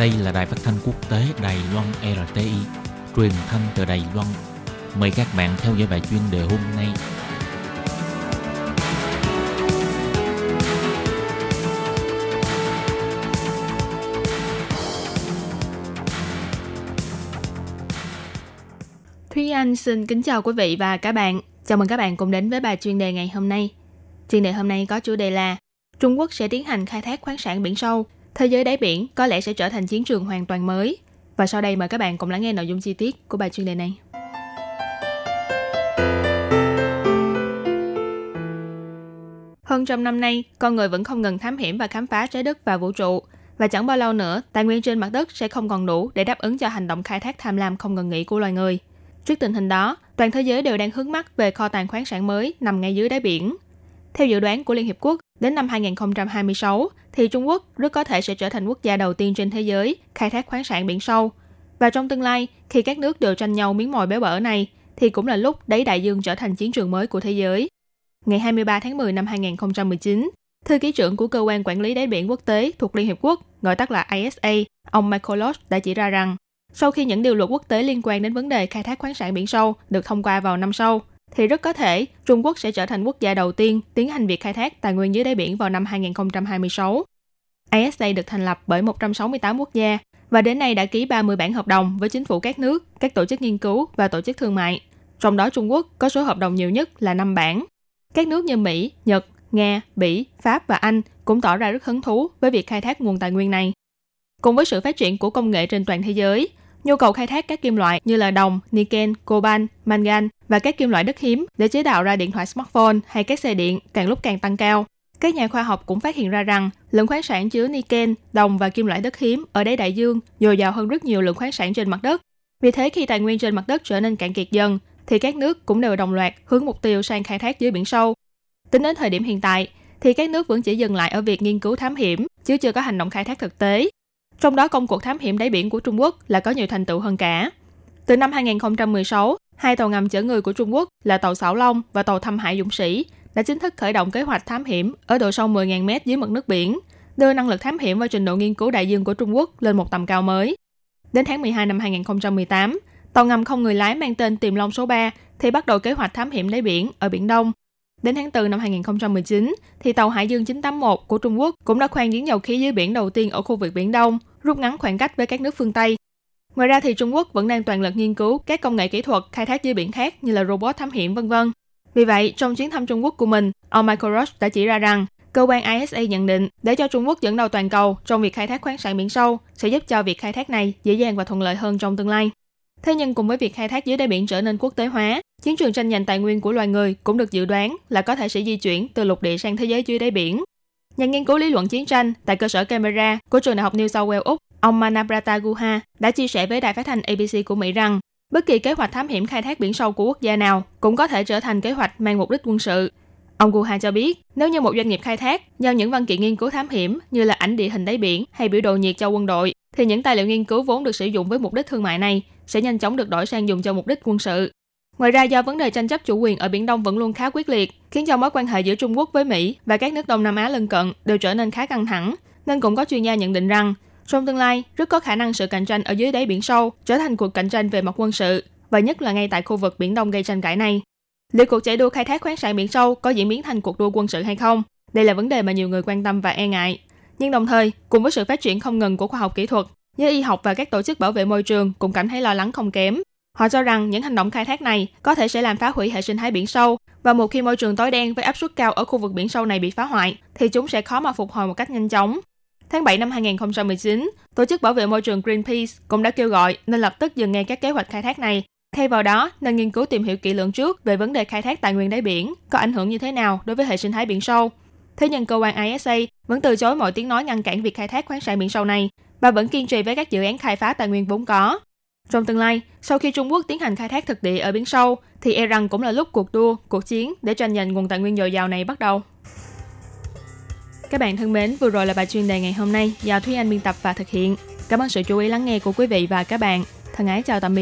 Đây là đài phát thanh quốc tế Đài Loan RTI, truyền thanh từ Đài Loan. Mời các bạn theo dõi bài chuyên đề hôm nay. Thúy Anh xin kính chào quý vị và các bạn. Chào mừng các bạn cùng đến với bài chuyên đề ngày hôm nay. Chuyên đề hôm nay có chủ đề là Trung Quốc sẽ tiến hành khai thác khoáng sản biển sâu. Thế giới đáy biển có lẽ sẽ trở thành chiến trường hoàn toàn mới. Và sau đây mời các bạn cùng lắng nghe nội dung chi tiết của bài chuyên đề này. Hơn trăm năm nay, con người vẫn không ngừng thám hiểm và khám phá trái đất và vũ trụ. Và chẳng bao lâu nữa, tài nguyên trên mặt đất sẽ không còn đủ để đáp ứng cho hành động khai thác tham lam không ngừng nghỉ của loài người. Trước tình hình đó, toàn thế giới đều đang hướng mắt về kho tàng khoáng sản mới nằm ngay dưới đáy biển. Theo dự đoán của Liên Hiệp Quốc, đến năm 2026, thì Trung Quốc rất có thể sẽ trở thành quốc gia đầu tiên trên thế giới khai thác khoáng sản biển sâu. Và trong tương lai, khi các nước đều tranh nhau miếng mồi béo bở này, thì cũng là lúc đáy đại dương trở thành chiến trường mới của thế giới. Ngày 23 tháng 10 năm 2019, thư ký trưởng của Cơ quan Quản lý Đáy biển Quốc tế thuộc Liên Hiệp Quốc, gọi tắt là ISA, ông Michael Lodge đã chỉ ra rằng, sau khi những điều luật quốc tế liên quan đến vấn đề khai thác khoáng sản biển sâu được thông qua vào năm sau, thì rất có thể Trung Quốc sẽ trở thành quốc gia đầu tiên tiến hành việc khai thác tài nguyên dưới đáy biển vào năm 2026. ISA được thành lập bởi 168 quốc gia và đến nay đã ký 30 bản hợp đồng với chính phủ các nước, các tổ chức nghiên cứu và tổ chức thương mại. Trong đó Trung Quốc có số hợp đồng nhiều nhất là 5 bản. Các nước như Mỹ, Nhật, Nga, Bỉ, Pháp và Anh cũng tỏ ra rất hứng thú với việc khai thác nguồn tài nguyên này. Cùng với sự phát triển của công nghệ trên toàn thế giới, nhu cầu khai thác các kim loại như là đồng, niken, cobalt, mangan và các kim loại đất hiếm để chế tạo ra điện thoại smartphone hay các xe điện càng lúc càng tăng cao. Các nhà khoa học cũng phát hiện ra rằng lượng khoáng sản chứa niken, đồng và kim loại đất hiếm ở đáy đại dương dồi dào hơn rất nhiều lượng khoáng sản trên mặt đất. Vì thế khi tài nguyên trên mặt đất trở nên cạn kiệt dần, thì các nước cũng đều đồng loạt hướng mục tiêu sang khai thác dưới biển sâu. Tính đến thời điểm hiện tại, thì các nước vẫn chỉ dừng lại ở việc nghiên cứu thám hiểm, chứ chưa có hành động khai thác thực tế. Trong đó, công cuộc thám hiểm đáy biển của Trung Quốc là có nhiều thành tựu hơn cả. Từ năm 2016, hai tàu ngầm chở người của Trung Quốc là tàu Xảo Long và tàu Thâm Hải Dũng Sĩ đã chính thức khởi động kế hoạch thám hiểm ở độ sâu 10.000 mét dưới mực nước biển, đưa năng lực thám hiểm và trình độ nghiên cứu đại dương của Trung Quốc lên một tầm cao mới. Đến tháng 12 năm 2018, tàu ngầm không người lái mang tên Tiềm Long số 3 thì bắt đầu kế hoạch thám hiểm đáy biển ở Biển Đông. Đến tháng 4 năm 2019, thì tàu Hải Dương 981 của Trung Quốc cũng đã khoan giếng dầu khí dưới biển đầu tiên ở khu vực Biển Đông, rút ngắn khoảng cách với các nước phương Tây. Ngoài ra thì Trung Quốc vẫn đang toàn lực nghiên cứu các công nghệ kỹ thuật khai thác dưới biển khác như là robot thám hiểm v.v. Vì vậy, trong chuyến thăm Trung Quốc của mình, ông Michael Ross đã chỉ ra rằng cơ quan ISA nhận định để cho Trung Quốc dẫn đầu toàn cầu trong việc khai thác khoáng sản biển sâu sẽ giúp cho việc khai thác này dễ dàng và thuận lợi hơn trong tương lai. Thế nhưng cùng với việc khai thác dưới đáy biển trở nên quốc tế hóa, chiến trường tranh giành tài nguyên của loài người cũng được dự đoán là có thể sẽ di chuyển từ lục địa sang thế giới dưới đáy biển. Nhà nghiên cứu lý luận chiến tranh tại cơ sở Canberra của trường đại học New South Wales, Úc, ông Manabrata Guha đã chia sẻ với đài phát thanh ABC của Mỹ rằng bất kỳ kế hoạch thám hiểm khai thác biển sâu của quốc gia nào cũng có thể trở thành kế hoạch mang mục đích quân sự. Ông Guha cho biết, nếu như một doanh nghiệp khai thác giao những văn kiện nghiên cứu thám hiểm như là ảnh địa hình đáy biển hay biểu đồ nhiệt cho quân đội, thì những tài liệu nghiên cứu vốn được sử dụng với mục đích thương mại này sẽ nhanh chóng được đổi sang dùng cho mục đích quân sự. Ngoài ra, do vấn đề tranh chấp chủ quyền ở Biển Đông vẫn luôn khá quyết liệt, khiến cho mối quan hệ giữa Trung Quốc với Mỹ và các nước Đông Nam Á lân cận đều trở nên khá căng thẳng, nên cũng có chuyên gia nhận định rằng trong tương lai rất có khả năng sự cạnh tranh ở dưới đáy biển sâu trở thành cuộc cạnh tranh về mặt quân sự, và nhất là ngay tại khu vực Biển Đông gây tranh cãi này. Liệu cuộc chạy đua khai thác khoáng sản biển sâu có diễn biến thành cuộc đua quân sự hay không? Đây là vấn đề mà nhiều người quan tâm và e ngại. Nhưng đồng thời, cùng với sự phát triển không ngừng của khoa học kỹ thuật, giới y học và các tổ chức bảo vệ môi trường cũng cảm thấy lo lắng không kém. Họ cho rằng những hành động khai thác này có thể sẽ làm phá hủy hệ sinh thái biển sâu, và một khi môi trường tối đen với áp suất cao ở khu vực biển sâu này bị phá hoại, thì chúng sẽ khó mà phục hồi một cách nhanh chóng. Tháng 7 năm 2019, Tổ chức Bảo vệ Môi trường Greenpeace cũng đã kêu gọi nên lập tức dừng ngay các kế hoạch khai thác này. Thay vào đó, nên nghiên cứu tìm hiểu kỹ lưỡng trước về vấn đề khai thác tài nguyên đáy biển có ảnh hưởng như thế nào đối với hệ sinh thái biển sâu. Thế nhưng cơ quan ISA vẫn từ chối mọi tiếng nói ngăn cản việc khai thác khoáng sản biển sâu này, và vẫn kiên trì với các dự án khai phá tài nguyên vốn có. Trong tương lai, sau khi Trung Quốc tiến hành khai thác thực địa ở biển sâu, thì e rằng cũng là lúc cuộc đua, cuộc chiến để tranh giành nguồn tài nguyên dồi dào này bắt đầu. Các bạn thân mến, vừa rồi là bài chuyên đề ngày hôm nay do Thúy Anh biên tập và thực hiện. Cảm ơn sự chú ý lắng nghe của quý vị và các bạn. Thân ái chào tạm biệt.